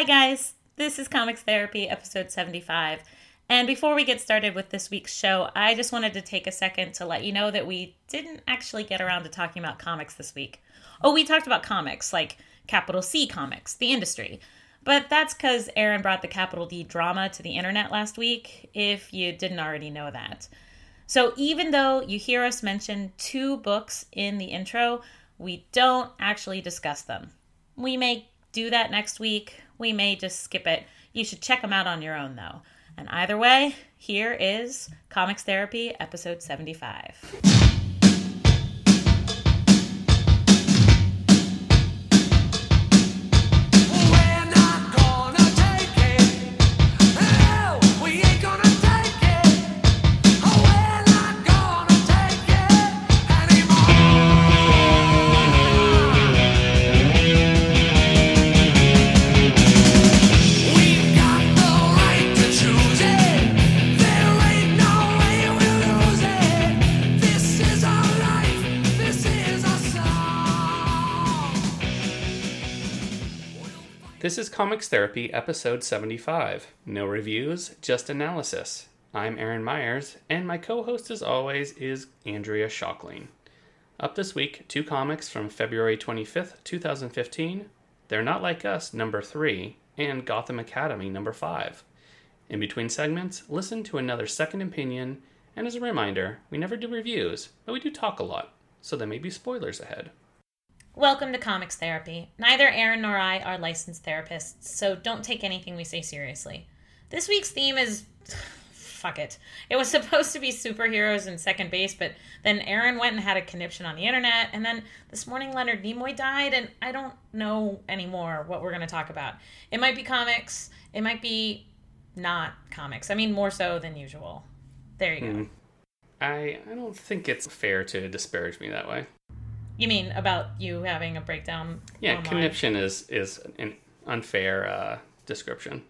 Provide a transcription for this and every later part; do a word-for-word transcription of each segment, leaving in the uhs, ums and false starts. Hi guys, this is Comics Therapy, episode seventy-five. And before we get started with this week's show, I just wanted to take a second to let you know that we didn't actually get around to talking about comics this week. Oh, we talked about comics, like capital C comics, the industry. But that's because Aaron brought the capital D drama to the internet last week, if you didn't already know that. So even though you hear us mention two books in the intro, we don't actually discuss them. We may do that next week. We may just skip it. You should check them out on your own, though. And either way, here is Comics Therapy, episode seventy-five. This is Comics Therapy, episode seventy-five. No reviews, just analysis. I'm Aaron Myers, and my co-host, as always, is Andrea Shockling. Up this week, two comics from February twenty-fifth, twenty fifteen, They're Not Like Us, number three, and Gotham Academy, number five. In between segments, listen to another second opinion, and as a reminder, we never do reviews, but we do talk a lot, so there may be spoilers ahead. Welcome to Comics Therapy. Neither Aaron nor I are licensed therapists, so don't take anything we say seriously. This week's theme is... fuck it. It was supposed to be superheroes and second base, but then Aaron went and had a conniption on the internet, and then this morning Leonard Nimoy died, and I don't know anymore what we're going to talk about. It might be comics. It might be not comics. I mean, more so than usual. There you hmm. go. I, I don't think it's fair to disparage me that way. You mean about you having a breakdown? Yeah, online? Conniption is, is an unfair uh, description.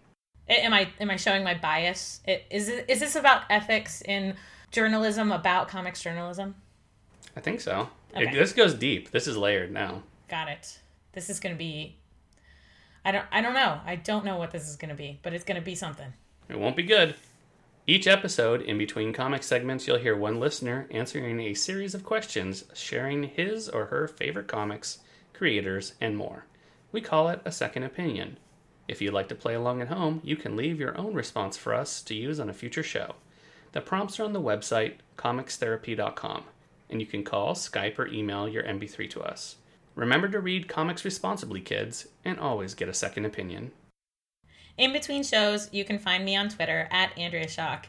Am I am I showing my bias? It, is it, is this about ethics in journalism, about comics journalism? I think so. Okay. It, this goes deep. This is layered now. Got it. This is going to be. I don't. I don't know. I don't know what this is going to be, but it's going to be something. It won't be good. Each episode, in between comic segments, you'll hear one listener answering a series of questions, sharing his or her favorite comics, creators, and more. We call it a second opinion. If you'd like to play along at home, you can leave your own response for us to use on a future show. The prompts are on the website, comics therapy dot com, and you can call, Skype, or email your M P three to us. Remember to read comics responsibly, kids, and always get a second opinion. In between shows, you can find me on Twitter at Andrea Shock.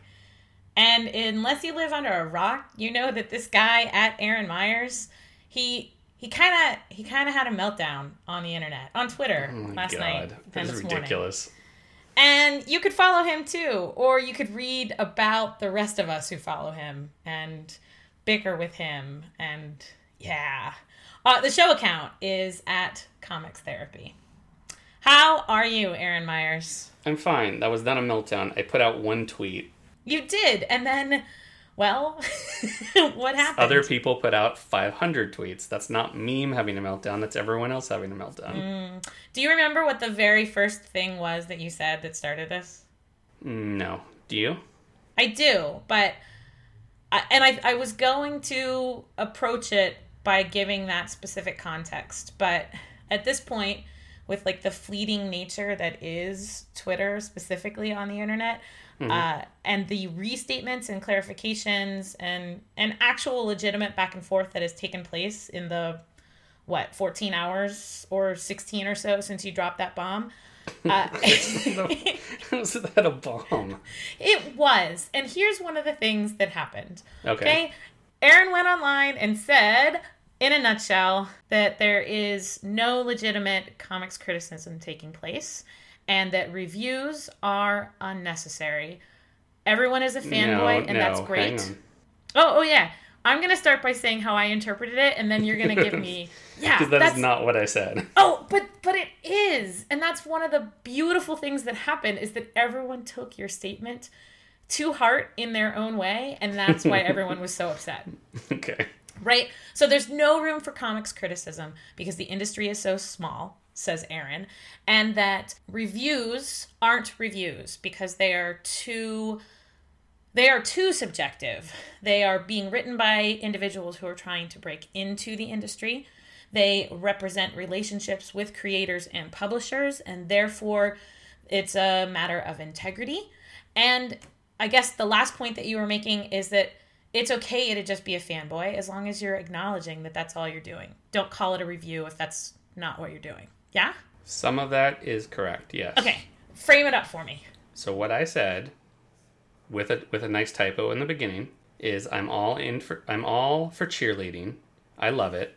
And unless you live under a rock, you know that this guy at Aaron Myers, he he kind of he kind of had a meltdown on the internet, on Twitter oh my last God. night and this morning. This is ridiculous. And you could follow him too, or you could read about the rest of us who follow him and bicker with him. And yeah, uh, the show account is at Comics Therapy. How are you, Aaron Myers? I'm fine. That was not a meltdown. I put out one tweet. You did. And then, well, what happened? Other people put out five hundred tweets. That's not me having a meltdown. That's everyone else having a meltdown. Mm. Do you remember what the very first thing was that you said that started this? No. Do you? I do. But, I, and I, I was going to approach it by giving that specific context. But at this point... with like the fleeting nature that is Twitter, specifically on the internet, mm-hmm. uh, and the restatements and clarifications and an actual legitimate back and forth that has taken place in the, what, fourteen hours or sixteen or so since you dropped that bomb. Uh, was that a bomb? It was. And here's one of the things that happened. Okay. okay? Aaron went online and said... in a nutshell, that there is no legitimate comics criticism taking place and that reviews are unnecessary. Everyone is a fanboy, no, and no, that's great. Oh, oh yeah. I'm going to start by saying how I interpreted it, and then you're going to give me... yeah, because that that's, is not what I said. Oh, but but it is. And that's one of the beautiful things that happened, is that everyone took your statement to heart in their own way, and that's why everyone was so upset. Okay. Right? So there's no room for comics criticism because the industry is so small. says Aaron, and that reviews aren't reviews because they are too... They are too subjective. They are being written by individuals who are trying to break into the industry. They represent relationships with creators and publishers, and therefore it's a matter of integrity. And I guess the last point that you were making is that it's okay to just be a fanboy as long as you're acknowledging that that's all you're doing. Don't call it a review if that's not what you're doing. Yeah? Some of that is correct, yes. Okay, frame it up for me. So what I said... with a with a nice typo in the beginning, is I'm all in for I'm all for cheerleading. I love it.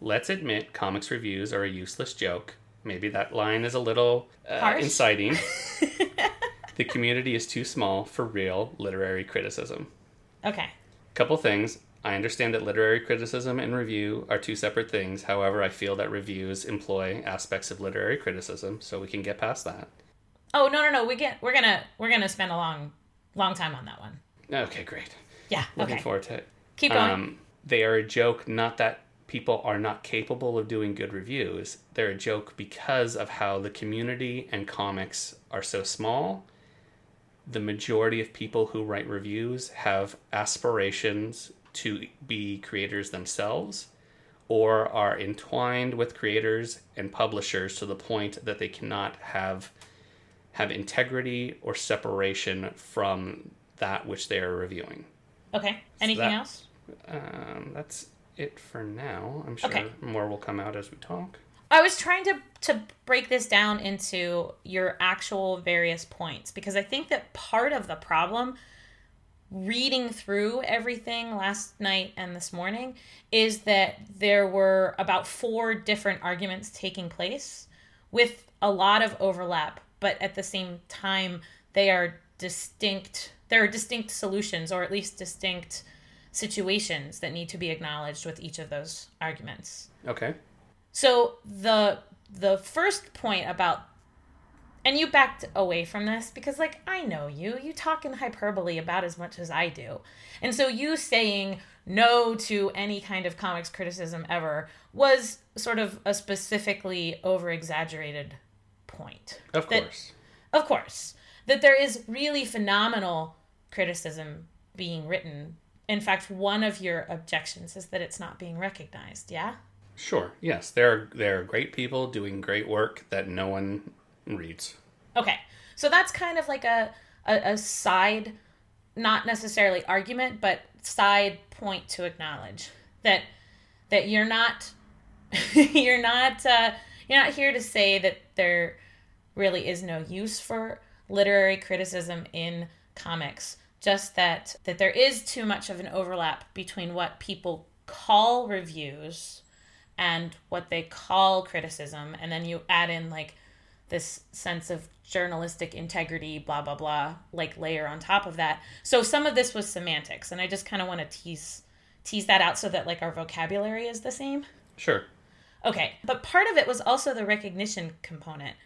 Let's admit comics reviews are a useless joke. Maybe that line is a little uh, inciting. The community is too small for real literary criticism. Okay. Couple things. I understand that literary criticism and review are two separate things. However, I feel that reviews employ aspects of literary criticism, so we can get past that. Oh, no, no, no. We get we're going to we're going to spend a long Long time on that one. Okay, great. Yeah, Looking okay. forward to it. Keep going. Um, they are a joke, not that people are not capable of doing good reviews. They're a joke because of how the community and comics are so small. The majority of people who write reviews have aspirations to be creators themselves or are entwined with creators and publishers to the point that they cannot have... have integrity or separation from that which they are reviewing. Okay. Anything so that, else? Um, that's it for now. I'm sure okay. more will come out as we talk. I was trying to, to break this down into your actual various points, because I think that part of the problem reading through everything last night and this morning is that there were about four different arguments taking place with a lot of overlap. But at the same time, they are distinct, there are distinct solutions or at least distinct situations that need to be acknowledged with each of those arguments. Okay. So the the first point about, and you backed away from this because like, I know you, you talk in hyperbole about as much as I do. And so you saying no to any kind of comics criticism ever was sort of a specifically over-exaggerated point. Of that, course. Of course. That there is really phenomenal criticism being written. In fact, one of your objections is that it's not being recognized, yeah? Sure, yes. There are, there are great people doing great work that no one reads. Okay. So that's kind of like a, a, a side, not necessarily argument, but side point to acknowledge. That that you're not, you're not, uh, you're not here to say that there really is no use for literary criticism in comics, just that that there is too much of an overlap between what people call reviews and what they call criticism, and then you add in like this sense of journalistic integrity, blah, blah, blah, like layer on top of that. So some of this was semantics, and I just kind of want to tease tease that out so that like our vocabulary is the same. Sure. Okay, but part of it was also the recognition component,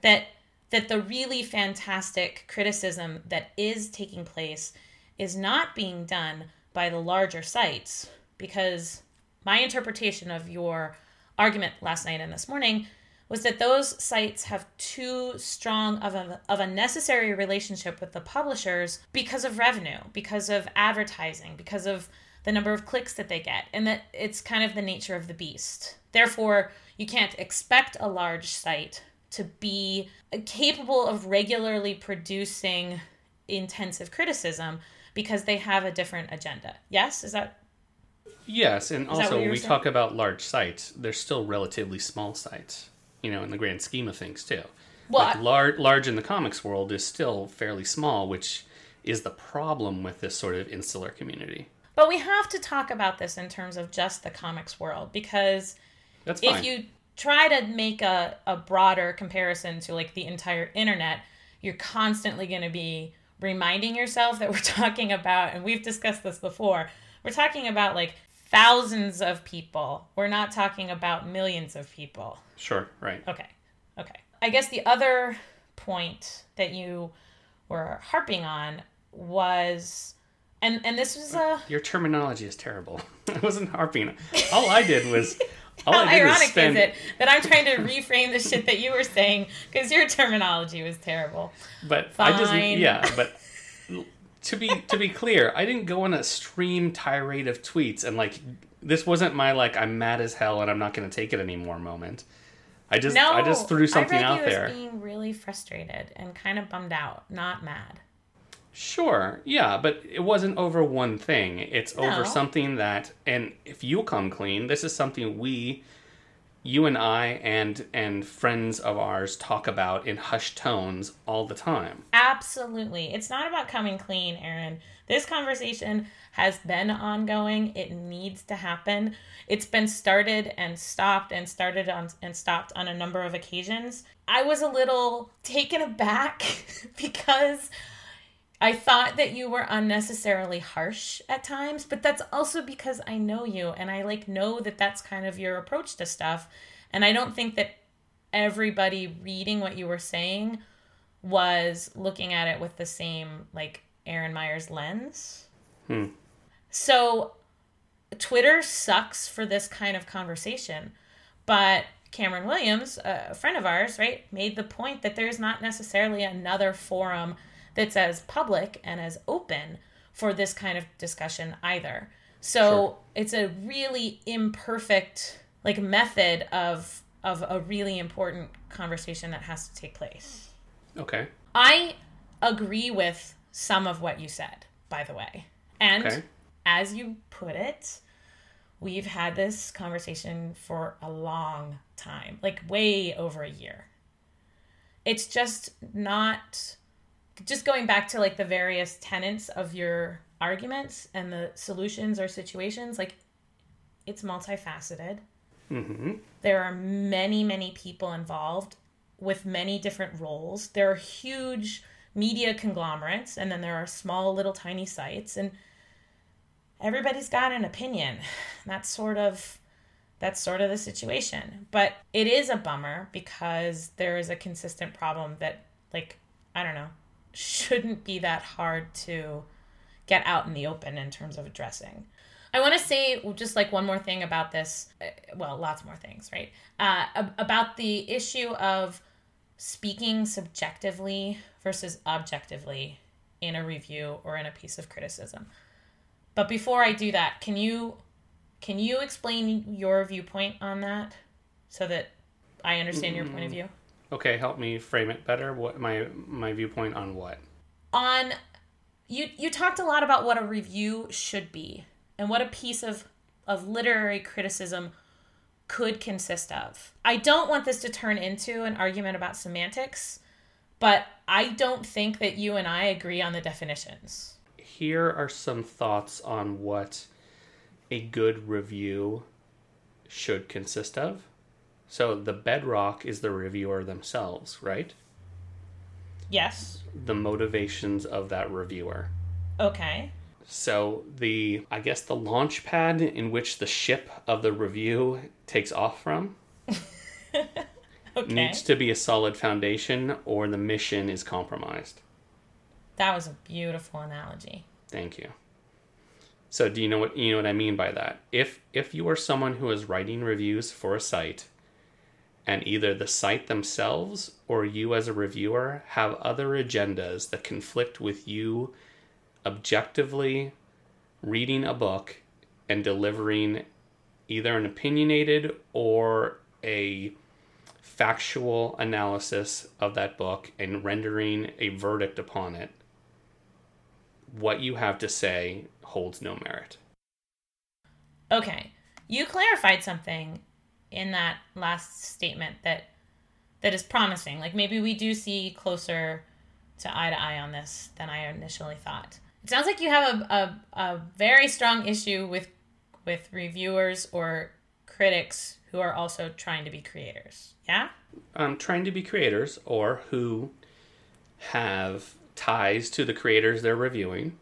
that that the really fantastic criticism that is taking place is not being done by the larger sites, because my interpretation of your argument last night and this morning was that those sites have too strong of a, of a necessary relationship with the publishers because of revenue, because of advertising, because of the number of clicks that they get, and that it's kind of the nature of the beast. Therefore, you can't expect a large site to be capable of regularly producing intensive criticism because they have a different agenda. Yes? Is that... Yes, and also when we saying? talk about large sites, they're still relatively small sites, you know, in the grand scheme of things, too. Well, like, I... large, large in the comics world is still fairly small, which is the problem with this sort of insular community. But we have to talk about this in terms of just the comics world, because That's fine. if you try to make a, a broader comparison to like the entire internet, you're constantly going to be reminding yourself that we're talking about, and we've discussed this before, we're talking about like thousands of people. We're not talking about millions of people. Sure, right. Okay, okay. I guess the other point that you were harping on was... And and this was a... Your terminology is terrible. I wasn't harping. All I did was All How ironic spend... is it that I'm trying to reframe the shit that you were saying because your terminology was terrible. But Fine. I just yeah, but to be to be clear, I didn't go on a stream tirade of tweets and like this wasn't my like I'm mad as hell and I'm not going to take it anymore moment. I just no, I just threw something I read out you there. I was being really frustrated and kind of bummed out, not mad. Sure, yeah, but it wasn't over one thing. It's no. over something that, and if you come clean, this is something we, you and I and and friends of ours talk about in hushed tones all the time. Absolutely. It's not about coming clean, Aaron. This conversation has been ongoing. It needs to happen. It's been started and stopped and started on and stopped on a number of occasions. I was a little taken aback because I thought that you were unnecessarily harsh at times, but that's also because I know you and I like know that that's kind of your approach to stuff. And I don't think that everybody reading what you were saying was looking at it with the same like Aaron Myers lens. Hmm. So Twitter sucks for this kind of conversation, but Cameron Williams, a friend of ours, right, made the point that there's not necessarily another forum that's as public and as open for this kind of discussion either. So sure. It's a really imperfect like method of of a really important conversation that has to take place. Okay. I agree with some of what you said, by the way. And okay. as you put it, we've had this conversation for a long time, like way over a year. It's just not... Just going back to like the various tenets of your arguments and the solutions or situations, like it's multifaceted. Mm-hmm. There are many, many people involved with many different roles. There are huge media conglomerates and then there are small little tiny sites and everybody's got an opinion. That's sort of, that's sort of the situation. But it is a bummer because there is a consistent problem that like, I don't know. Shouldn't be that hard to get out in the open in terms of addressing. I want to say just like one more thing about this. Well, lots more things, right? Uh, about the issue of speaking subjectively versus objectively in a review or in a piece of criticism. But before I do that, can you can you explain your viewpoint on that so that I understand your point of view? Okay, help me frame it better. What my my viewpoint on what? On you you talked a lot about what a review should be and what a piece of, of literary criticism could consist of. I don't want this to turn into an argument about semantics, but I don't think that you and I agree on the definitions. Here are some thoughts on what a good review should consist of. So the bedrock is the reviewer themselves, right? Yes. The motivations of that reviewer. Okay. So the, I guess the launch pad in which the ship of the review takes off from okay. needs to be a solid foundation or the mission is compromised. That was a beautiful analogy. Thank you. So do you know what, you know what I mean by that? If, if you are someone who is writing reviews for a site, and either the site themselves or you as a reviewer have other agendas that conflict with you objectively reading a book and delivering either an opinionated or a factual analysis of that book and rendering a verdict upon it, what you have to say holds no merit. Okay. You clarified something in that last statement that that is promising. Like maybe we do see closer to eye to eye on this than I initially thought. It sounds like you have a, a, a very strong issue with with reviewers or critics who are also trying to be creators. Yeah? Um, trying to be creators or who have ties to the creators they're reviewing.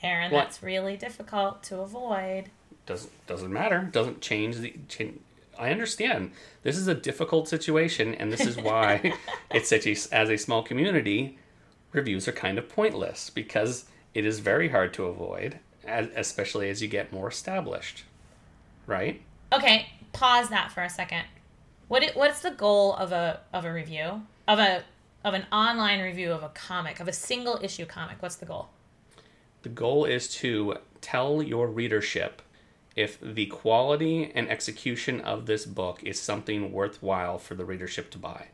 Aaron, well, that's really difficult to avoid. Doesn't doesn't matter. Doesn't change the... Change, I understand. This is a difficult situation, and this is why it's such a, as a small community, reviews are kind of pointless because it is very hard to avoid, as, especially as you get more established, right? Okay, pause that for a second. What it, what's the goal of a of a review of a of an online review of a comic, of a single issue comic? What's the goal? The goal is to tell your readership if the quality and execution of this book is something worthwhile for the readership to buy,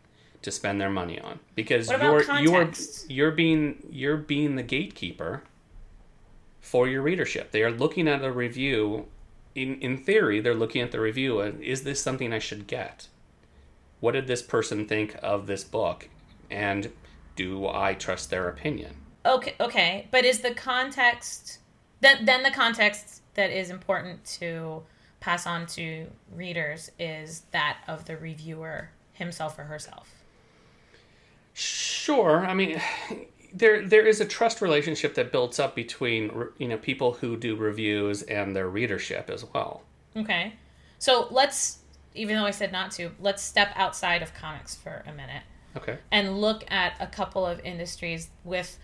to spend their money on. Because you're you're you're being you're being the gatekeeper for your readership. They are looking at a review. In in theory, they're looking at the review and is this something I should get? What did this person think of this book? And do I trust their opinion? Okay, okay. But is the context then then the context that is important to pass on to readers is that of the reviewer himself or herself? Sure. I mean, there there is a trust relationship that builds up between, you know, people who do reviews and their readership as well. Okay. So let's, even though I said not to, let's step outside of comics for a minute. Okay. And look at a couple of industries with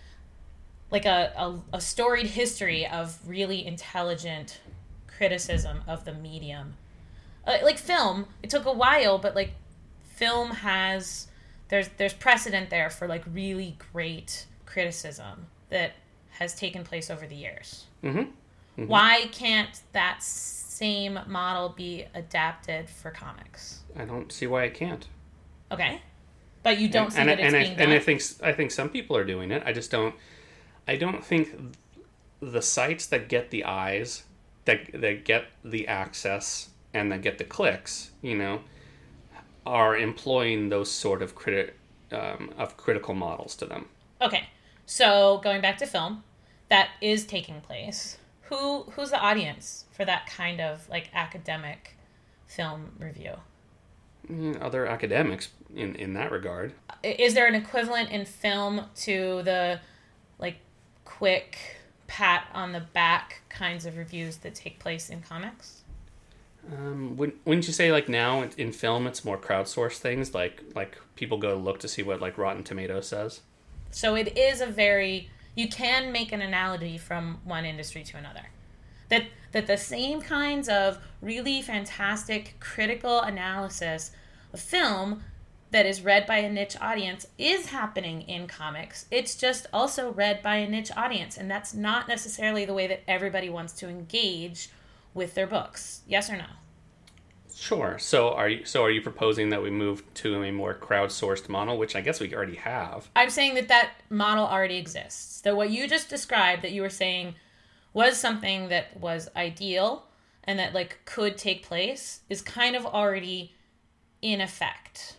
like a, a, a storied history of really intelligent criticism of the medium. Uh, like film, it took a while, but like film has, there's there's precedent there for like really great criticism that has taken place over the years. Mm-hmm. Mm-hmm. Why can't that same model be adapted for comics? I don't see why it can't. Okay. But you don't and, see and, that it's and being I, done. And I think, I think some people are doing it. I just don't... I don't think the sites that get the eyes, that that get the access, and that get the clicks, you know, are employing those sort of criti- um, of critical models to them. Okay, so going back to film, that is taking place. Who who's the audience for that kind of like academic film review? Other academics in in that regard. Is there an equivalent in film to the like quick pat on the back kinds of reviews that take place in comics? Um, wouldn't, wouldn't you say like now in film it's more crowdsourced things like like people go look to see what like Rotten Tomatoes says? So it is a very, you can make an analogy from one industry to another. That that the same kinds of really fantastic critical analysis of film that is read by a niche audience is happening in comics. It's just also read by a niche audience, and that's not necessarily the way that everybody wants to engage with their books. Yes or no? Sure. So are you, so are you proposing that we move to a more crowdsourced model, which I guess we already have? I'm saying that that model already exists. So what you just described that you were saying was something that was ideal and that like could take place is kind of already in effect.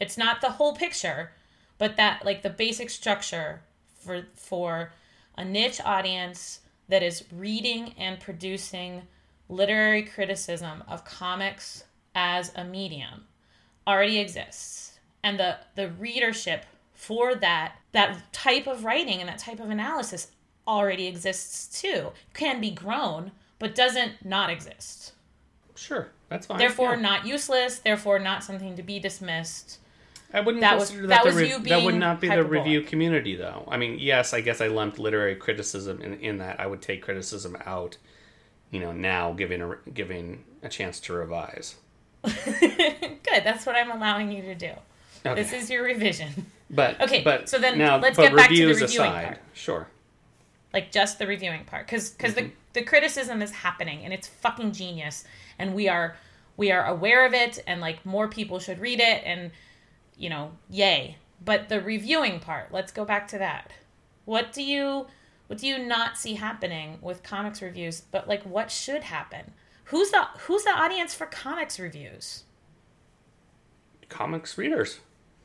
It's not the whole picture, but that like the basic structure for for a niche audience that is reading and producing literary criticism of comics as a medium already exists. And the, the readership for that that type of writing and that type of analysis already exists too. Can be grown, but doesn't not exist. Sure, that's fine. Therefore yeah. Not useless, therefore not something to be dismissed. I wouldn't that consider was, that, that, the re- that would not be the review community, though. I mean, yes, I guess I lumped literary criticism in, in that. I would take criticism out, you know, now giving a, giving a chance to revise. Good. That's what I'm allowing you to do. Okay. This is your revision. But okay, but so then now, let's get back to the reviewing aside, part. Sure. Like, just the reviewing part. Because mm-hmm. the, the criticism is happening, and it's fucking genius. And we are we are aware of it, and, like, more people should read it, and... you know, yay. But the reviewing part, let's go back to that. What do you, what do you not see happening with comics reviews, but like what should happen? Who's the, who's the audience for comics reviews? Comics readers.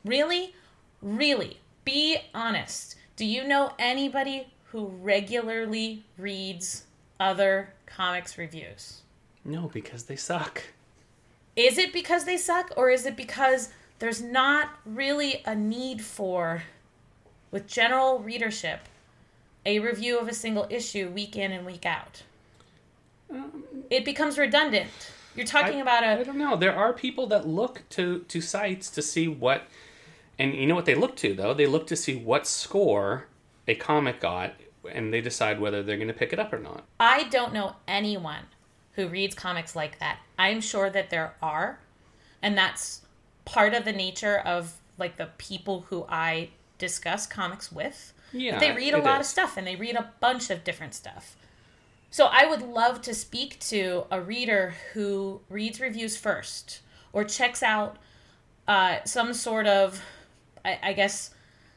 Really? Really? Be honest. Do you know anybody who regularly reads other comics reviews? No, because they suck. Is it because they suck, or is it because... there's not really a need for, with general readership, a review of a single issue week in and week out? Um, it becomes redundant. You're talking I, about a... I don't know. There are people that look to, to sites to see what... and you know what they look to, though? They look to see what score a comic got, and they decide whether they're going to pick it up or not. I don't know anyone who reads comics like that. I'm sure that there are, and that's part of the nature of like the people who I discuss comics with. Yeah, they read a lot is. of stuff, and they read a bunch of different stuff. So I would love to speak to a reader who reads reviews first or checks out uh, some sort of, I, I guess,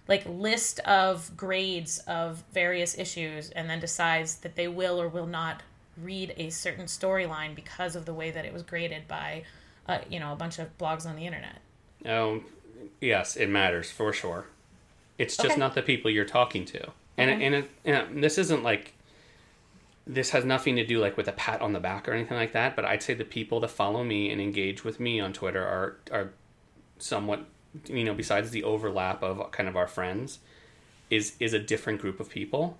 like list of grades of various issues, and then decides that they will or will not read a certain storyline because of the way that it was graded by, uh, you know, a bunch of blogs on the internet. Oh, yes, it matters for sure. It's just okay. not the people you're talking to. And okay. and, it, and this isn't like, this has nothing to do like with a pat on the back or anything like that, but I'd say the people that follow me and engage with me on Twitter are, are somewhat, you know, besides the overlap of kind of our friends, is, is a different group of people.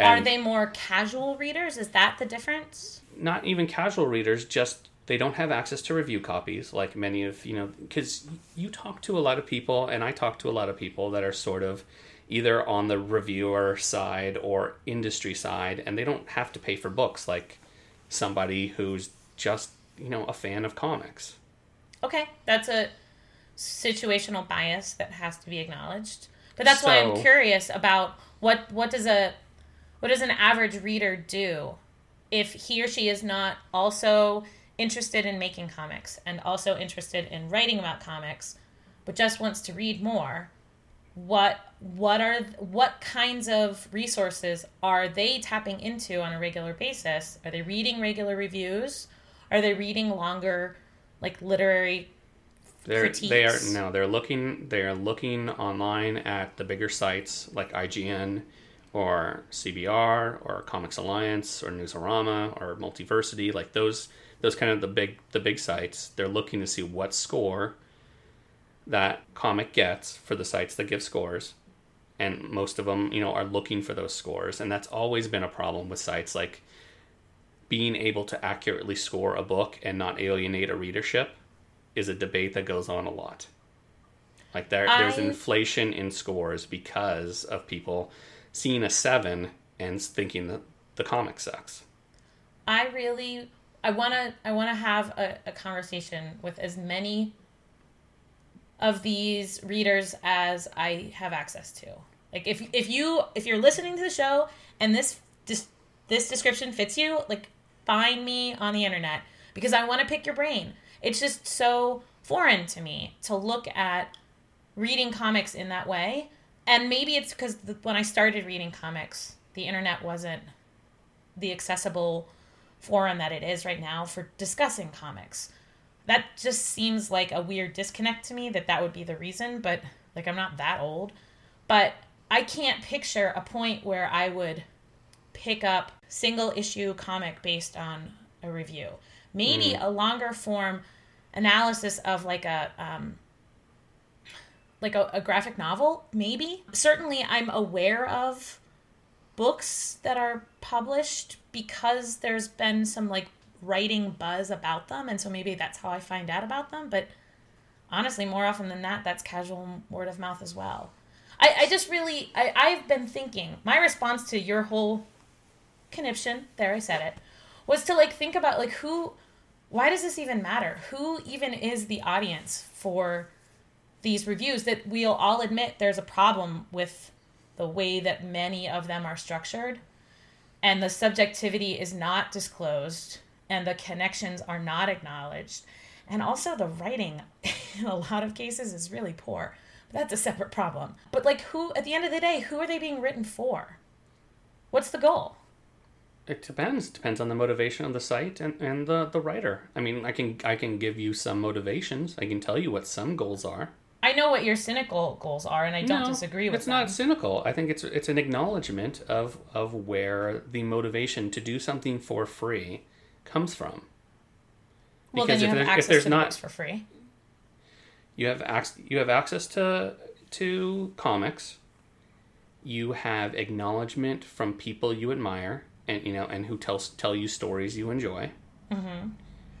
And are they more casual readers? Is that the difference? Not even casual readers, just they don't have access to review copies like many of, you know, because you talk to a lot of people, and I talk to a lot of people that are sort of either on the reviewer side or industry side, and they don't have to pay for books like somebody who's just, you know, a fan of comics. Okay, that's a situational bias that has to be acknowledged. But that's so, why I'm curious about what what does a what does an average reader do if he or she is not also interested in making comics and also interested in writing about comics, but just wants to read more. What what are what kinds of resources are they tapping into on a regular basis? Are they reading regular reviews? Are they reading longer, like literary they're, critiques? They are no. They're looking. They are looking online at the bigger sites like I G N or C B R or Comics Alliance or Newsarama or Multiversity. Like those those kind of the big the big sites. They're looking to see what score that comic gets for the sites that give scores, and most of them, you know, are looking for those scores. And that's always been a problem with sites, like being able to accurately score a book and not alienate a readership is a debate that goes on a lot. Like there, I... there's inflation in scores because of people seeing a seven and thinking that the comic sucks. I really, I wanna, I wanna have a, a conversation with as many of these readers as I have access to. Like if if you if you're listening to the show and this this, this description fits you, like find me on the internet, because I want to pick your brain. It's just so foreign to me to look at reading comics in that way. And maybe it's because when I started reading comics, the internet wasn't the accessible forum that it is right now for discussing comics. That just seems like a weird disconnect to me, that that would be the reason, but like I'm not that old. But I can't picture a point where I would pick up single issue comic based on a review. Maybe mm. a longer form analysis of like a um, like a, a graphic novel, maybe. Certainly I'm aware of books that are published because there's been some like writing buzz about them, and so maybe that's how I find out about them. But honestly, more often than not, that's casual word of mouth as well. I, I just really I, I've been thinking, my response to your whole conniption, there I said it, was to like think about like who why does this even matter? Who even is the audience for these reviews? That we'll all admit there's a problem with the way that many of them are structured, and the subjectivity is not disclosed, and the connections are not acknowledged. And also the writing, in a lot of cases, is really poor. But that's a separate problem. But like who, at the end of the day, who are they being written for? What's the goal? It depends. Depends on the motivation of the site and, and the, the writer. I mean, I can I can give you some motivations. I can tell you what some goals are. I know what your cynical goals are, and I don't no, disagree with it's them. It's not cynical. I think it's it's an acknowledgement of, of where the motivation to do something for free comes from. Because well, then you if have there, access if there's to not, books for free. You have ac- you have access to to comics. You have acknowledgement from people you admire, and you know, and who tell tell you stories you enjoy. Mm-hmm.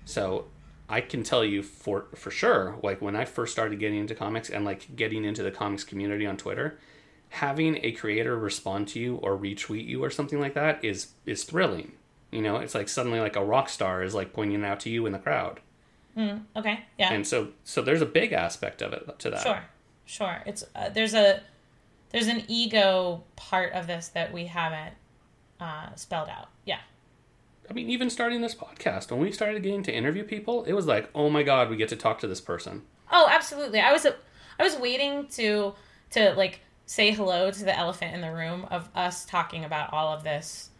So, I can tell you for for sure, like when I first started getting into comics and like getting into the comics community on Twitter, having a creator respond to you or retweet you or something like that is is thrilling. You know, it's like suddenly like a rock star is like pointing out to you in the crowd. Mm, okay. Yeah. And so, so there's a big aspect of it to that. Sure. Sure. It's uh, there's a there's an ego part of this that we haven't uh, spelled out. Yeah. I mean, even starting this podcast, when we started getting to interview people, it was like, oh my God, we get to talk to this person. Oh, absolutely. I was a, I was waiting to to like say hello to the elephant in the room of us talking about all of this.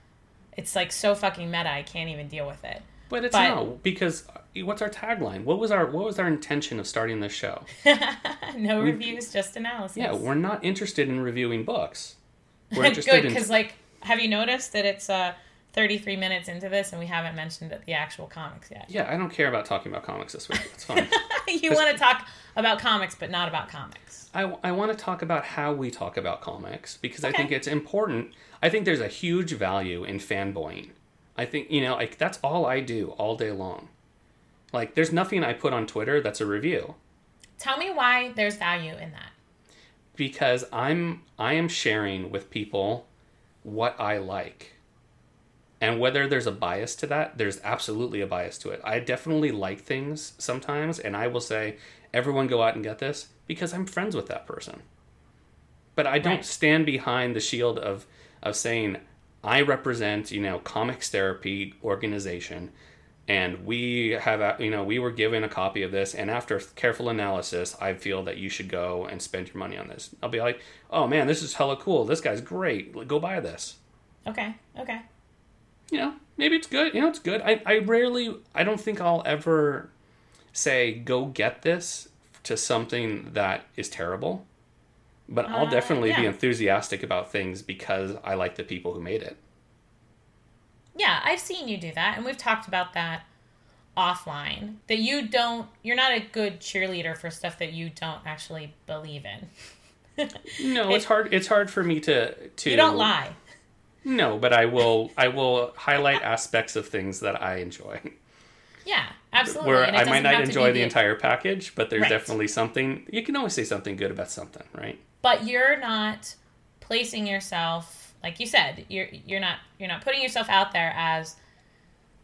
It's like so fucking meta. I can't even deal with it. But it's but, no, because what's our tagline? What was our what was our intention of starting this show? No we, reviews, just analysis. Yeah, we're not interested in reviewing books. We're interested Good, in because like, have you noticed that it's uh, thirty-three minutes into this and we haven't mentioned the actual comics yet? Yeah, I don't care about talking about comics this week. It's fine. You want to talk about comics, but not about comics. I, I want to talk about how we talk about comics because okay. I think it's important. I think there's a huge value in fanboying. I think, you know, like that's all I do all day long. Like, there's nothing I put on Twitter that's a review. Tell me why there's value in that. Because I'm, I am sharing with people what I like. And whether there's a bias to that, there's absolutely a bias to it. I definitely like things sometimes, and I will say, everyone go out and get this, because I'm friends with that person. But I don't right. stand behind the shield of, of saying, I represent, you know, Comics Therapy organization, and we have, you know, we were given a copy of this, and after careful analysis, I feel that you should go and spend your money on this. I'll be like, oh man, this is hella cool. This guy's great. Go buy this. Okay. Okay. You know, maybe it's good. You know, it's good. I, I rarely, I don't think I'll ever say, go get this to something that is terrible. But I'll uh, definitely yeah. be enthusiastic about things because I like the people who made it. Yeah, I've seen you do that. And we've talked about that offline. That you don't, you're not a good cheerleader for stuff that you don't actually believe in. No, it, it's hard It's hard for me to, to... You don't lie. No, but I will I will highlight aspects of things that I enjoy. Yeah, absolutely. Where I might not enjoy the entire package, but there's right. definitely something, you can always say something good about something, right? But you're not placing yourself, like you said, you're you're not you're not putting yourself out there as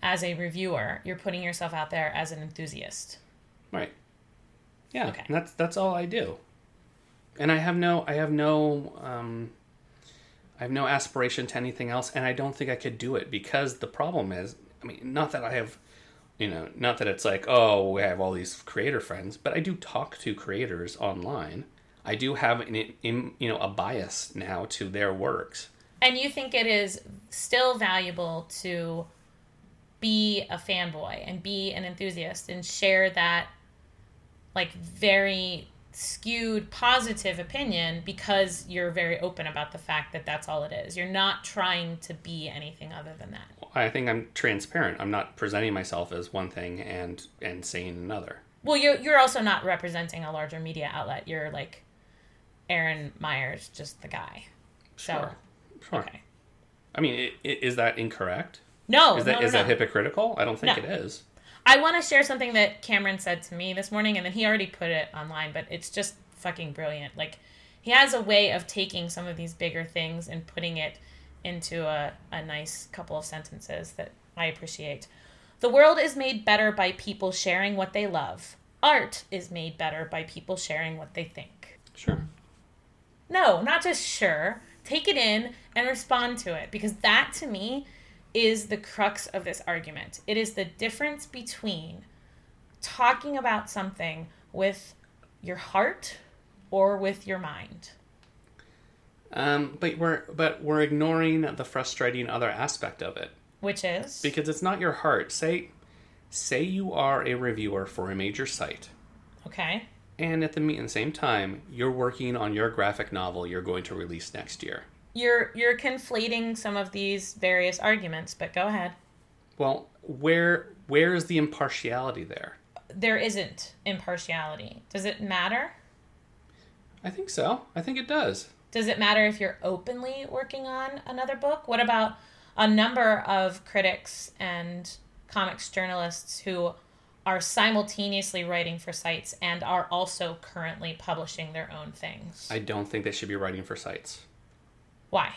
as a reviewer. You're putting yourself out there as an enthusiast. Right. Yeah. Okay. That's that's all I do. And I have no I have no um, I have no aspiration to anything else, and I don't think I could do it because the problem is, I mean, not that I have, you know, not that it's like, oh, we have all these creator friends, but I do talk to creators online. I do have an, in, you know, a bias now to their works. And you think it is still valuable to be a fanboy and be an enthusiast and share that, like, very skewed positive opinion because you're very open about the fact that that's all it is. You're not trying to be anything other than that. Well, I think I'm transparent. I'm not presenting myself as one thing and and saying another. Well, you're, you're also not representing a larger media outlet. You're like Aaron Myers, just the guy. Sure. So, sure. Okay. I mean, it, it, is that incorrect? No. Is that no, no, is no. that hypocritical? I don't think no. it is. I want to share something that Cameron said to me this morning, and then he already put it online, but it's just fucking brilliant. Like, he has a way of taking some of these bigger things and putting it into a, a nice couple of sentences that I appreciate. The world is made better by people sharing what they love. Art is made better by people sharing what they think. Sure. No, not just sure. Take it in and respond to it, because that, to me, is the crux of this argument. It is the difference between talking about something with your heart or with your mind. Um, but we're but we're ignoring the frustrating other aspect of it, which is because it's not your heart. Say, say you are a reviewer for a major site. Okay. And at the meet same time, you're working on your graphic novel you're going to release next year. You're you're conflating some of these various arguments, but go ahead. Well, where where is the impartiality there? There isn't impartiality. Does it matter? I think so. I think it does. Does it matter if you're openly working on another book? What about a number of critics and comics journalists who are simultaneously writing for sites and are also currently publishing their own things? I don't think they should be writing for sites. Why?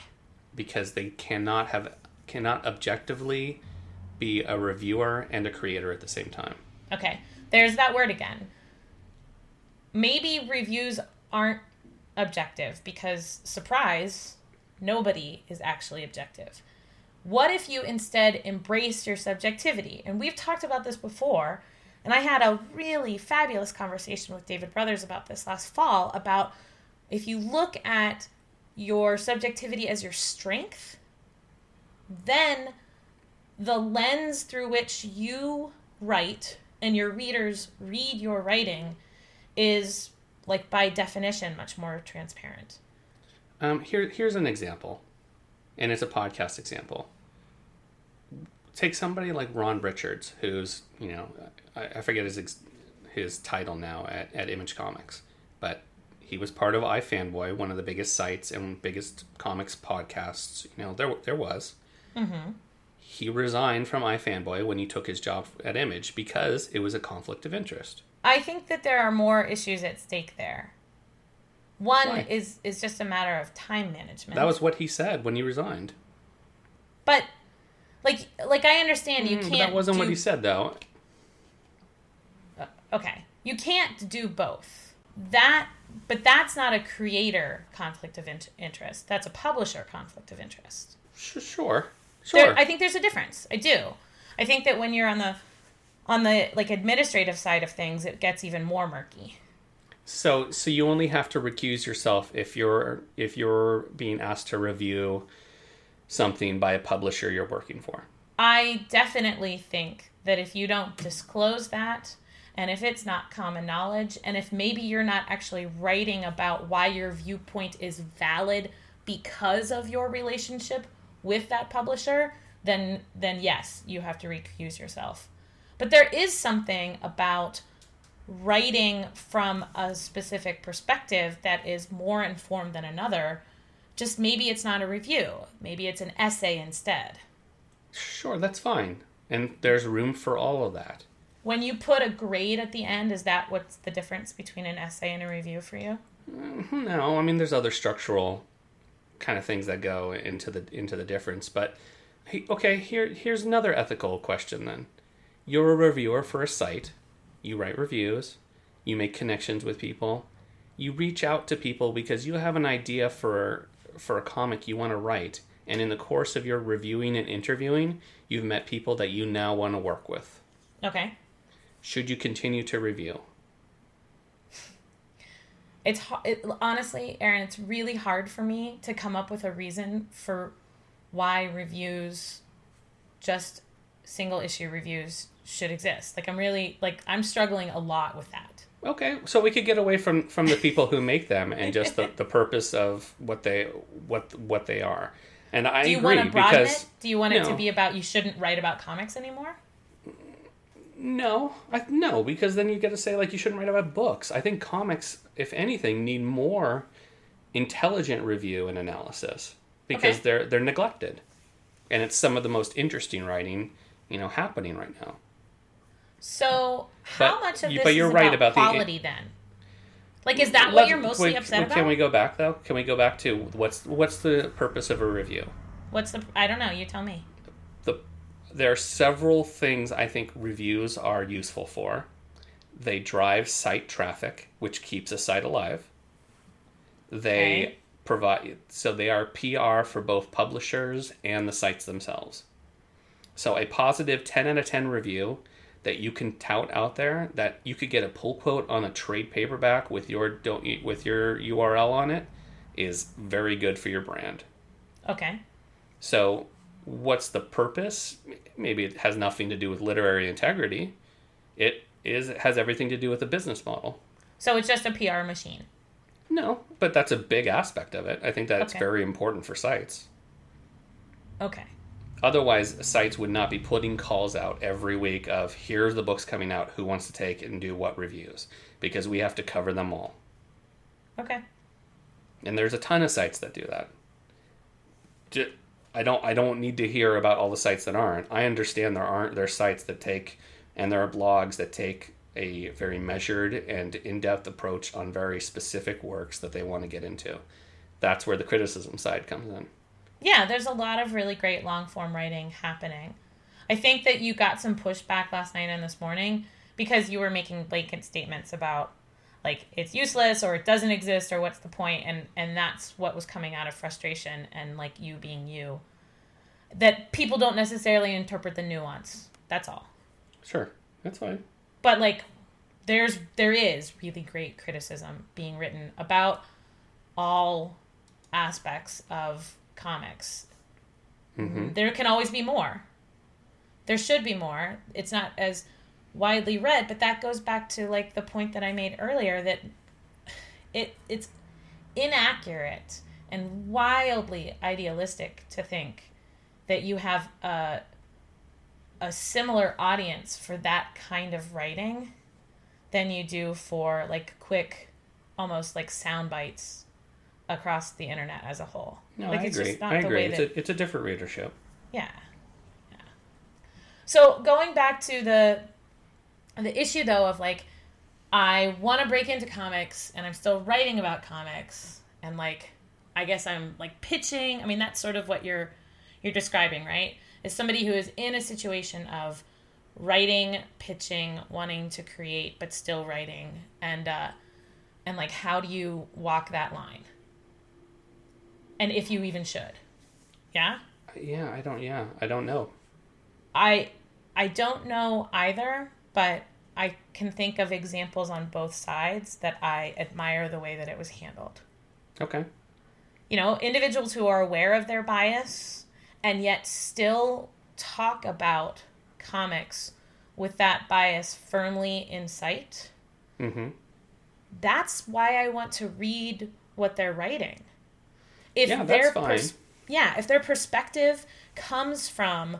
Because they cannot have cannot objectively be a reviewer and a creator at the same time. Okay. There's that word again. Maybe reviews aren't objective because, surprise, nobody is actually objective. What if you instead embrace your subjectivity? And we've talked about this before, and I had a really fabulous conversation with David Brothers about this last fall, about if you look at your subjectivity as your strength, then the lens through which you write and your readers read your writing is, like, by definition, much more transparent. Um, here, here's an example, and it's a podcast example. Take somebody like Ron Richards, who's, you know, I, I forget his ex- his title now at, at Image Comics, but he was part of iFanboy, one of the biggest sites and biggest comics podcasts, you know, there there was. Mm-hmm. He resigned from iFanboy when he took his job at Image because it was a conflict of interest. I think that there are more issues at stake there. One Why? is is just a matter of time management. That was what he said when he resigned. But, like, like I understand you mm, can't That wasn't do... what he said, though. Uh, okay. You can't do both. That, but that's not a creator conflict of in- interest. That's a publisher conflict of interest. Sure, sure. Sure. There, I think there's a difference. I do. I think that when you're on the, on the like administrative side of things, it gets even more murky. So, so you only have to recuse yourself if you're if you're being asked to review something by a publisher you're working for. I definitely think that if you don't disclose that, and if it's not common knowledge, and if maybe you're not actually writing about why your viewpoint is valid because of your relationship with that publisher, then then yes, you have to recuse yourself. But there is something about writing from a specific perspective that is more informed than another. Just maybe it's not a review. Maybe it's an essay instead. Sure, that's fine. And there's room for all of that. When you put a grade at the end, is that what's the difference between an essay and a review for you? No, I mean, there's other structural kind of things that go into the into the difference. But okay, here here's another ethical question then. You're a reviewer for a site. You write reviews. You make connections with people. You reach out to people because you have an idea for for a comic you want to write, and in the course of your reviewing and interviewing, you've met people that you now want to work with. Okay. Should you continue to review? It's it, honestly, Aaron, it's really hard for me to come up with a reason for why reviews, just single issue reviews, should exist. Like, I'm really, like, I'm struggling a lot with that. Okay, so we could get away from, from the people who make them and just the, the purpose of what they what what they are. And I Do you agree want to broaden because, it? Do you want no. it to be about you shouldn't write about comics anymore? No, I, no, because then you get to say, like, you shouldn't write about books. I think comics, if anything, need more intelligent review and analysis because okay. they're they're neglected, and it's some of the most interesting writing, you know, happening right now. So how but, much of this but you're is right about, about quality the, then? Like, is that let, what you're mostly wait, upset wait, about? Can we go back though? Can we go back to what's what's the purpose of a review? What's the? I don't know. You tell me. The There are several things I think reviews are useful for. They drive site traffic, which keeps a site alive. They okay. provide, so they are P R for both publishers and the sites themselves. So a positive ten out of ten review that you can tout out there, that you could get a pull quote on a trade paperback with your don't with your U R L on it, is very good for your brand. Okay. So what's the purpose? Maybe it has nothing to do with literary integrity. It is it has everything to do with the business model. So it's just a P R machine? No, but that's a big aspect of it. I think that's okay. very important for sites. Okay. Otherwise, sites would not be putting calls out every week of, here's the books coming out, who wants to take and do what reviews? Because we have to cover them all. Okay. And there's a ton of sites that do that. Just, I don't I don't need to hear about all the sites that aren't. I understand there aren't there are sites that take, and there are blogs that take a very measured and in-depth approach on very specific works that they want to get into. That's where the criticism side comes in. Yeah, there's a lot of really great long-form writing happening. I think that you got some pushback last night and this morning because you were making blatant statements about, like, it's useless or it doesn't exist or what's the point, and, and that's what was coming out of frustration and, like, you being you. That people don't necessarily interpret the nuance. That's all. Sure. That's fine. But, like, there's there is really great criticism being written about all aspects of comics. Mm-hmm. There can always be more. There should be more. It's not as widely read, but that goes back to, like, the point that I made earlier, that it it's inaccurate and wildly idealistic to think that you have a a similar audience for that kind of writing than you do for, like, quick, almost like sound bites across the internet as a whole. No, like, I it's agree. Just not I the agree. Way that... it's, a, it's a different readership. Yeah. yeah. So going back to the the issue, though, of, like, I want to break into comics and I'm still writing about comics and, like, I guess I'm, like, pitching. I mean, that's sort of what you're you're describing, right? Is somebody who is in a situation of writing, pitching, wanting to create, but still writing. And, uh, and like, how do you walk that line? And if you even should. Yeah? Yeah, I don't, yeah, I don't know. I, I don't know either, but I can think of examples on both sides that I admire the way that it was handled. Okay. You know, individuals who are aware of their bias and yet still talk about comics with that bias firmly in sight. Mm-hmm. That's why I want to read what they're writing. If yeah, their that's fine. Pers- yeah, if their perspective comes from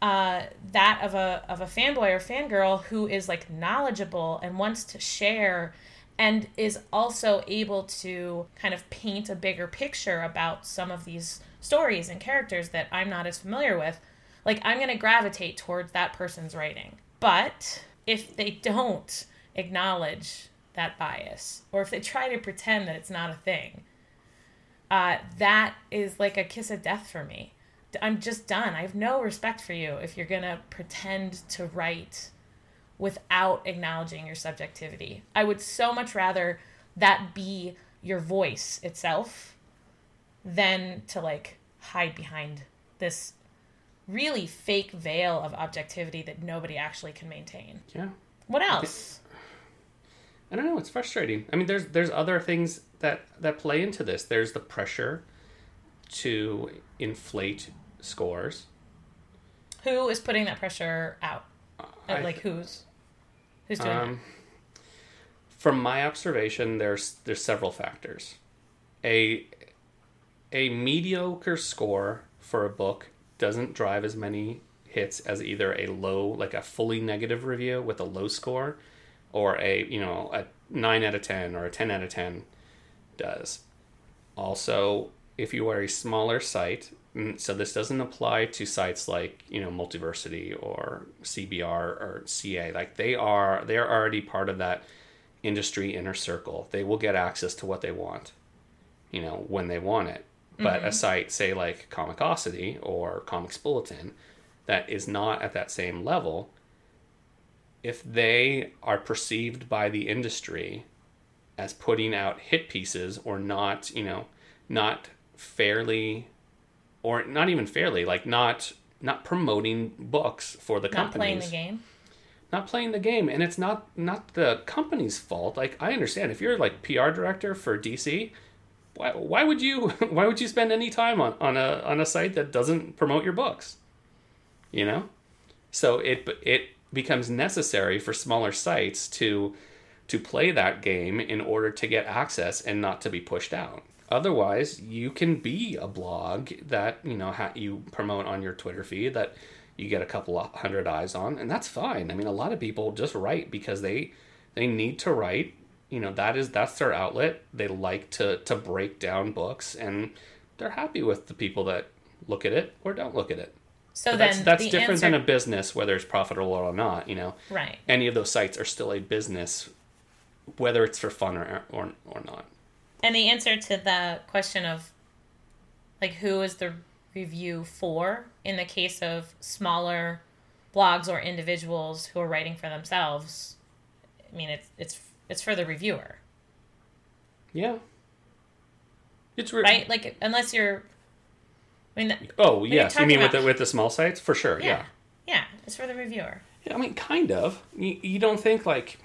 uh, that of a of a fanboy or fangirl who is, like, knowledgeable and wants to share and is also able to kind of paint a bigger picture about some of these stories and characters that I'm not as familiar with, like, I'm going to gravitate towards that person's writing. But if they don't acknowledge that bias, or if they try to pretend that it's not a thing, uh, that is like a kiss of death for me. I'm just done. I have no respect for you if you're going to pretend to write without acknowledging your subjectivity. I would so much rather that be your voice itself than to, like, hide behind this really fake veil of objectivity that nobody actually can maintain. Yeah. What else? I don't know. It's frustrating. I mean, there's there's other things that, that play into this. There's the pressure to inflate scores. Who is putting that pressure out? I, like, who's who's doing um, that? From my observation, there's there's several factors. A a mediocre score for a book doesn't drive as many hits as either a low, like a fully negative review with a low score, or a, you know, a nine out of ten or a ten out of ten does. Also, if you are a smaller site, so this doesn't apply to sites like, you know, Multiversity or C B R or C A, like they are, they're already part of that industry inner circle. They will get access to what they want, you know, when they want it. But mm-hmm. a site, say, like Comicosity or Comics Bulletin, that is not at that same level, if they are perceived by the industry as putting out hit pieces or not, you know, not fairly, or not even fairly, like not not promoting books for the companies. Not playing the game. Not playing the game. And it's not, not the company's fault. Like, I understand. If you're, like, P R director for D C... Why, why would you why would you spend any time on, on a on a site that doesn't promote your books? You know? So it it becomes necessary for smaller sites to to play that game in order to get access and not to be pushed out. Otherwise, you can be a blog that, you know, ha- you promote on your Twitter feed that you get a couple of hundred eyes on, and that's fine. I mean, a lot of people just write because they they need to write. You know, that is, that's their outlet. They like to, to break down books, and they're happy with the people that look at it or don't look at it. So but then that's, that's the different answer... than a business, whether it's profitable or not, you know, right. Any of those sites are still a business, whether it's for fun or, or, or not. And the answer to the question of, like, who is the review for in the case of smaller blogs or individuals who are writing for themselves. I mean, it's it's it's for the reviewer. Yeah. It's re- right? Like, unless you're... I mean, the, oh, yes. You mean about, with, the, with the small sites? For sure, yeah. yeah. Yeah, it's for the reviewer. Yeah, I mean, kind of. You, you don't think, like...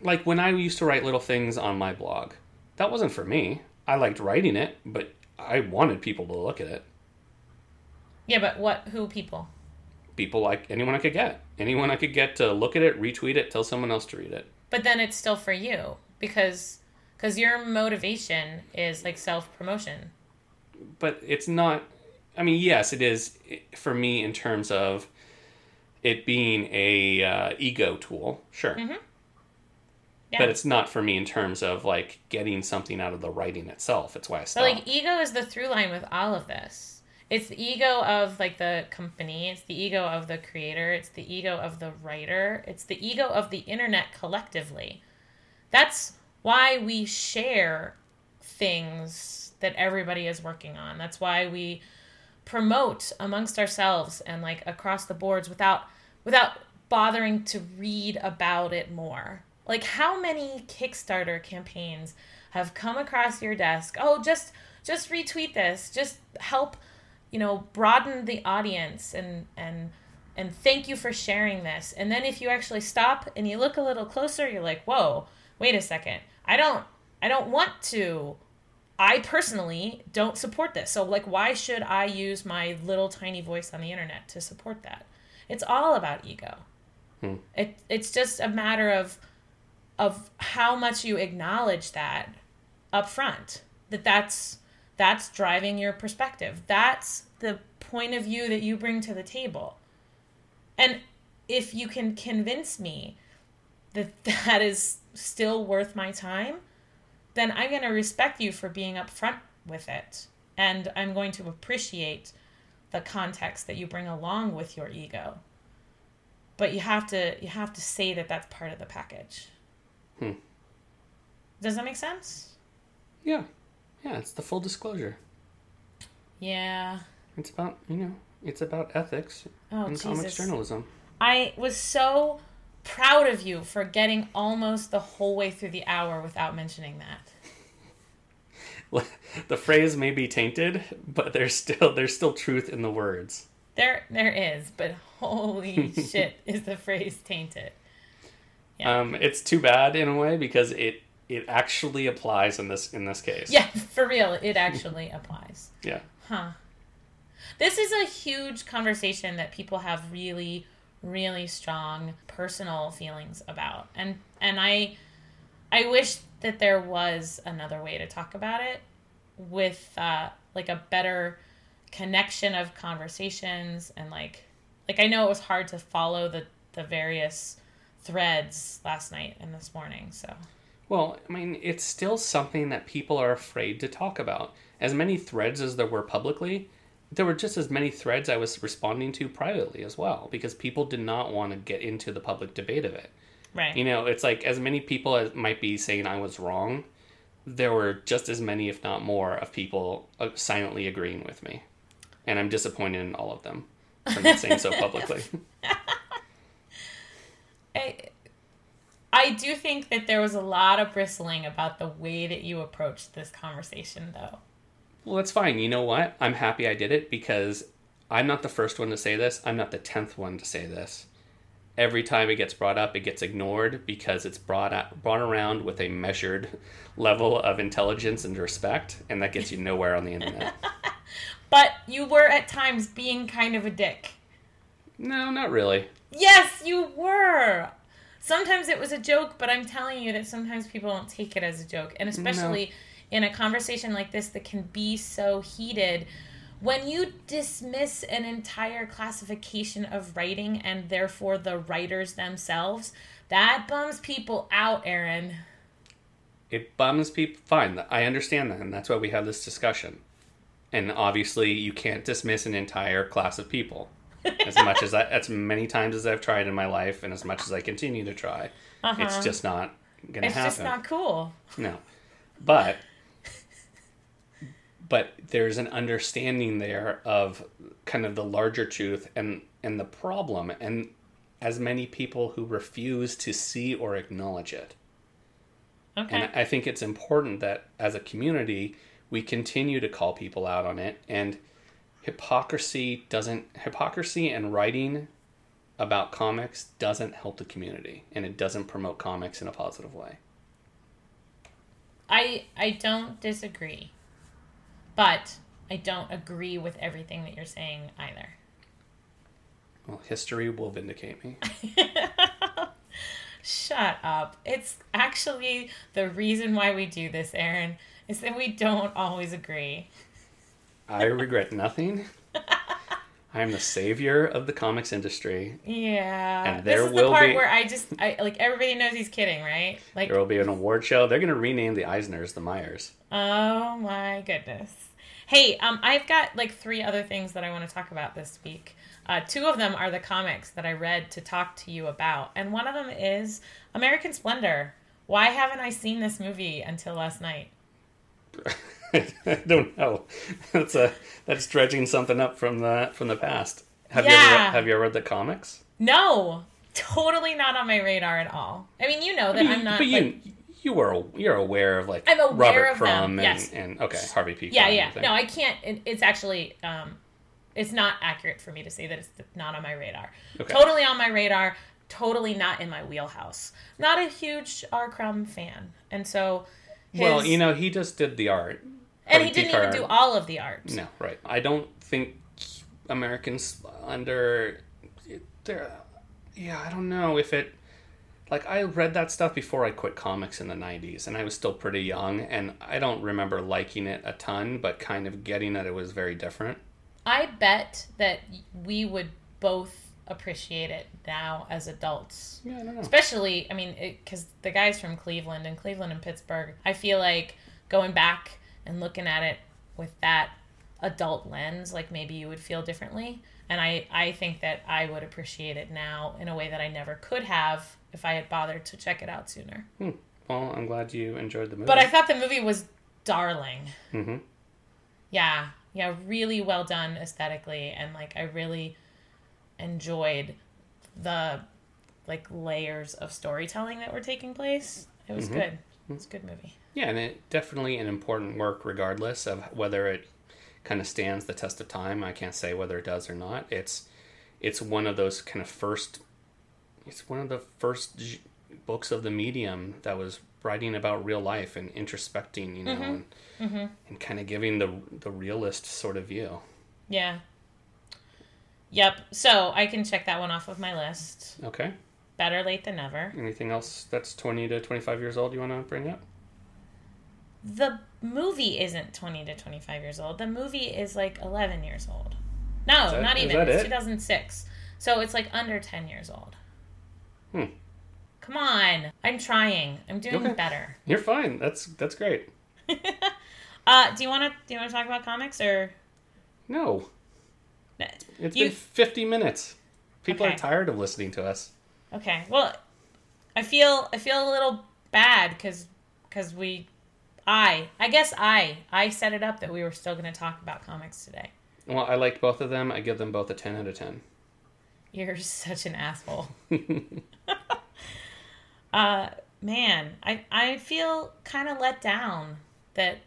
Like, when I used to write little things on my blog, that wasn't for me. I liked writing it, but I wanted people to look at it. Yeah, but what? Who people? People like anyone I could get. Anyone I could get to look at it, retweet it, tell someone else to read it. But then it's still for you, because... Because your motivation is, like, self-promotion. But it's not... I mean, yes, it is for me in terms of it being a uh, ego tool. Sure. Mm-hmm. Yeah. But it's not for me in terms of, like, getting something out of the writing itself. It's why I stopped. But, like, ego is the through line with all of this. It's the ego of, like, the company. It's the ego of the creator. It's the ego of the writer. It's the ego of the internet collectively. That's... why we share things that everybody is working on. That's why we promote amongst ourselves and like across the boards without without bothering to read about it more. Like, how many Kickstarter campaigns have come across your desk? Oh, just just retweet this. Just help, you know, broaden the audience and and and thank you for sharing this. And then if you actually stop and you look a little closer, you're like, whoa, wait a second. I don't, I don't want to, I personally don't support this. So like, why should I use my little tiny voice on the internet to support that? It's all about ego. Hmm. It, it's just a matter of, of how much you acknowledge that up front, that that's, that's driving your perspective. That's the point of view that you bring to the table. And if you can convince me that that is still worth my time, then I'm going to respect you for being upfront with it. And I'm going to appreciate the context that you bring along with your ego. But you have to, you have to say that that's part of the package. Hmm. Does that make sense? Yeah. Yeah. It's the full disclosure. Yeah. It's about, you know, it's about ethics oh, and Jesus. Comics journalism. I was so proud of you for getting almost the whole way through the hour without mentioning that. The phrase may be tainted, but there's still there's still truth in the words. There there is, but holy shit is the phrase tainted. Yeah. Um, it's too bad in a way because it it actually applies in this in this case. Yeah, for real, it actually applies. Yeah. Huh. This is a huge conversation that people have really really strong personal feelings about. And and I I wish that there was another way to talk about it with uh, like a better connection of conversations and like like I know it was hard to follow the, the various threads last night and this morning, so. Well, I mean, it's still something that people are afraid to talk about. As many threads as there were publicly, there were just as many threads I was responding to privately as well, because people did not want to get into the public debate of it. Right. You know, it's like as many people as might be saying I was wrong, there were just as many, if not more, of people silently agreeing with me. And I'm disappointed in all of them for not saying so publicly. I, I do think that there was a lot of bristling about the way that you approached this conversation, though. Well, that's fine. You know what? I'm happy I did it because I'm not the first one to say this. I'm not the tenth one to say this. Every time it gets brought up, it gets ignored because it's brought up, brought around with a measured level of intelligence and respect, and that gets you nowhere on the internet. But you were at times being kind of a dick. No, not really. Yes, you were. Sometimes it was a joke, but I'm telling you that sometimes people don't take it as a joke, and especially... No. In a conversation like this that can be so heated, when you dismiss an entire classification of writing and therefore the writers themselves, that bums people out, Aaron. It bums people. Fine, I understand that, and that's why we have this discussion. And obviously, you can't dismiss an entire class of people. As much as I, as many times as I've tried in my life, and as much as I continue to try, uh-huh. It's just not gonna it's happen. It's just not cool. No, but. but there's an understanding there of kind of the larger truth and, and the problem, and as many people who refuse to see or acknowledge it. Okay. And I think it's important that as a community, we continue to call people out on it, and hypocrisy doesn't, hypocrisy and writing about comics doesn't help the community, and it doesn't promote comics in a positive way. I I don't disagree, but I don't agree with everything that you're saying either. Well, history will vindicate me. Shut up. It's actually the reason why we do this, Aaron, is that we don't always agree. I regret nothing. I am the savior of the comics industry. Yeah. And there this is will the part be... where I just, I, like, everybody knows he's kidding, right? Like, there will be an award show. They're going to rename the Eisners the Myers. Oh, my goodness. Hey, um, I've got, like, three other things that I want to talk about this week. Uh, two of them are the comics that I read to talk to you about. And one of them is American Splendor. Why haven't I seen this movie until last night? I don't know. That's a that's dredging something up from the from the past. Have yeah. you ever have you ever read the comics? No, totally not on my radar at all. I mean, you know that I mean, I'm not. But like, you you were you're aware of like I'm aware Robert of Crumb them. And, yes. and okay Harvey Pekar. Yeah, yeah. No, I can't. It, it's actually um, it's not accurate for me to say that it's not on my radar. Okay. Totally on my radar. Totally not in my wheelhouse. Not a huge R. Crumb fan, and so. His... Well, you know, he just did the art. And Harvey he didn't Pekar. even do all of the art. No, right. I don't think Americans under... Yeah, I don't know if it... Like, I read that stuff before I quit comics in the nineties, and I was still pretty young, and I don't remember liking it a ton, but kind of getting that it was very different. I bet that we would both appreciate it now as adults. Yeah, I don't know. Especially, I mean, because the guys from Cleveland, and Cleveland and Pittsburgh, I feel like going back... and looking at it with that adult lens, like maybe you would feel differently. And I, I think that I would appreciate it now in a way that I never could have if I had bothered to check it out sooner. Hmm. Well, I'm glad you enjoyed the movie. But I thought the movie was darling. Mm-hmm. Yeah. Yeah, really well done aesthetically. And, like, I really enjoyed the, like, layers of storytelling that were taking place. It was mm-hmm. good. It was a good movie. Yeah, and it definitely an important work regardless of whether it kind of stands the test of time. I can't say whether it does or not. It's it's one of those kind of first it's one of the first j- books of the medium that was writing about real life and introspecting, you know, mm-hmm. and mm-hmm. and kind of giving the the realist sort of view. Yeah. Yep. So, I can check that one off of my list. Okay. Better late than never. Anything else that's twenty to twenty-five years old you want to bring up? The movie isn't twenty to twenty-five years old. The movie is like eleven years old. No, that, not even. It's it? two thousand six. So it's like under ten years old. Hmm. Come on. I'm trying. I'm doing okay. better. You're fine. That's that's great. uh, do you want to do you want to talk about comics or no? It's you... been fifty minutes. People okay. are tired of listening to us. Okay. Well, I feel I feel a little bad cuz cuz we I, I guess I, I set it up that we were still going to talk about comics today. Well, I liked both of them. I give them both a ten out of ten. You're such an asshole. uh, man, I, I feel kind of let down that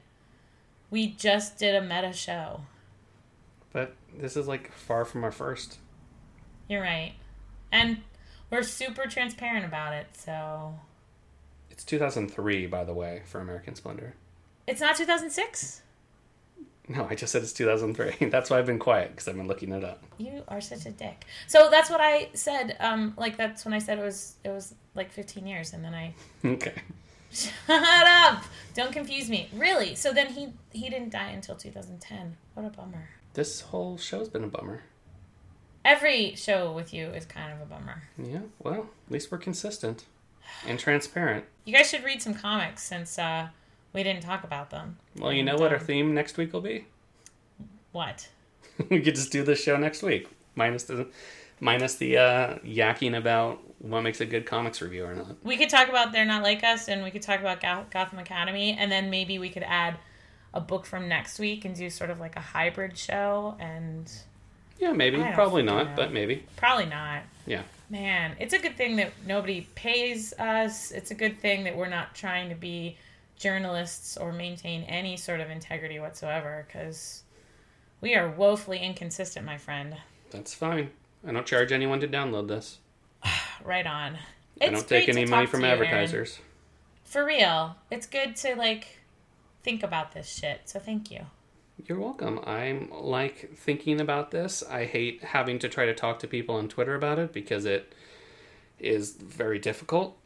we just did a meta show. But this is like far from our first. You're right. And we're super transparent about it, so... It's two thousand three, by the way, for American Splendor. It's not two thousand six? No, I just said it's two thousand three. That's why I've been quiet, because I've been looking it up. You are such a dick. So that's what I said. Um, like, that's when I said it was, it was like fifteen years, and then I... Okay. Shut up! Don't confuse me. Really? So then he, he didn't die until two thousand ten. What a bummer. This whole show's been a bummer. Every show with you is kind of a bummer. Yeah, well, at least we're consistent. And transparent. You guys should read some comics since uh, we didn't talk about them. Well, you know um, what our theme next week will be? What? We could just do this show next week. Minus the minus the uh, yakking about what makes a good comics review or not. We could talk about They're Not Like Us, and we could talk about Gotham Academy, and then maybe we could add a book from next week and do sort of like a hybrid show and... Yeah, maybe. Probably not, know. but maybe. Probably not. Yeah. Man, it's a good thing that nobody pays us. It's a good thing that we're not trying to be journalists or maintain any sort of integrity whatsoever, because we are woefully inconsistent, my friend. That's fine. I don't charge anyone to download this. Right on. It's I don't take any money from you, advertisers. Aaron. For real. It's good to, like, think about this shit, so thank you. You're welcome. I'm, like, thinking about this. I hate having to try to talk to people on Twitter about it because it is very difficult.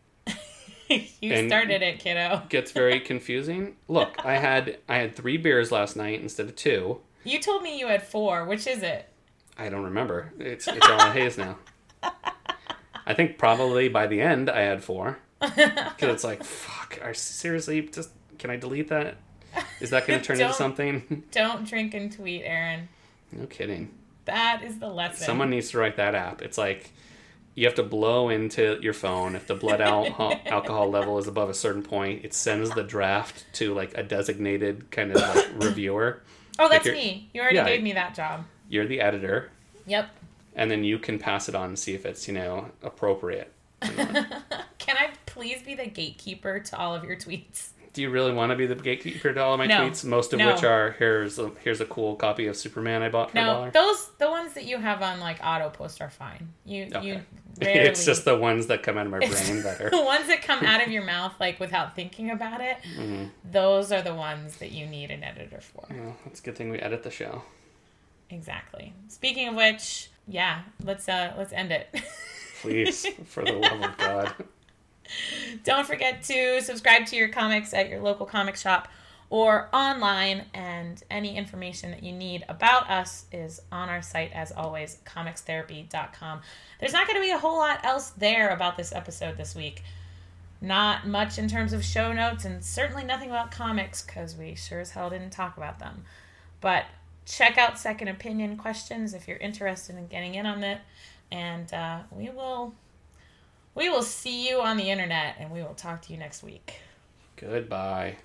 You started it, kiddo. Gets very confusing. Look, I had I had three beers last night instead of two. You told me you had four. Which is it? I don't remember. It's it's all a haze now. I think probably by the end I had four. Because it's like, fuck, I seriously, just can I delete that? Is that going to turn into something? Don't drink and tweet, Aaron. No kidding. That is the lesson. Someone needs to write that app. It's like you have to blow into your phone. If the blood al- alcohol level is above a certain point, it sends the draft to like a designated kind of like reviewer. Oh, that's me. You already yeah, gave me that job. You're the editor. Yep. And then you can pass it on and see if it's, you know, appropriate. Can I please be the gatekeeper to all of your tweets? Do you really want to be the gatekeeper to all of my no. tweets? Most of no. which are, here's a, here's a cool copy of Superman I bought for no, a dollar. No, those, the ones that you have on, like, auto-post are fine. You, okay. you rarely... It's just the ones that come out of my brain that are... The ones that come out of your mouth, like, without thinking about it, mm-hmm. those are the ones that you need an editor for. Well, it's a good thing we edit the show. Exactly. Speaking of which, yeah, let's uh, let's end it. Please, for the love of God. Don't forget to subscribe to your comics at your local comic shop or online, and any information that you need about us is on our site, as always, comics therapy dot com. There's not going to be a whole lot else there about this episode this week. Not much in terms of show notes, and certainly nothing about comics, because we sure as hell didn't talk about them. But check out Second Opinion Questions if you're interested in getting in on it, and uh, we will... We will see you on the internet, and we will talk to you next week. Goodbye.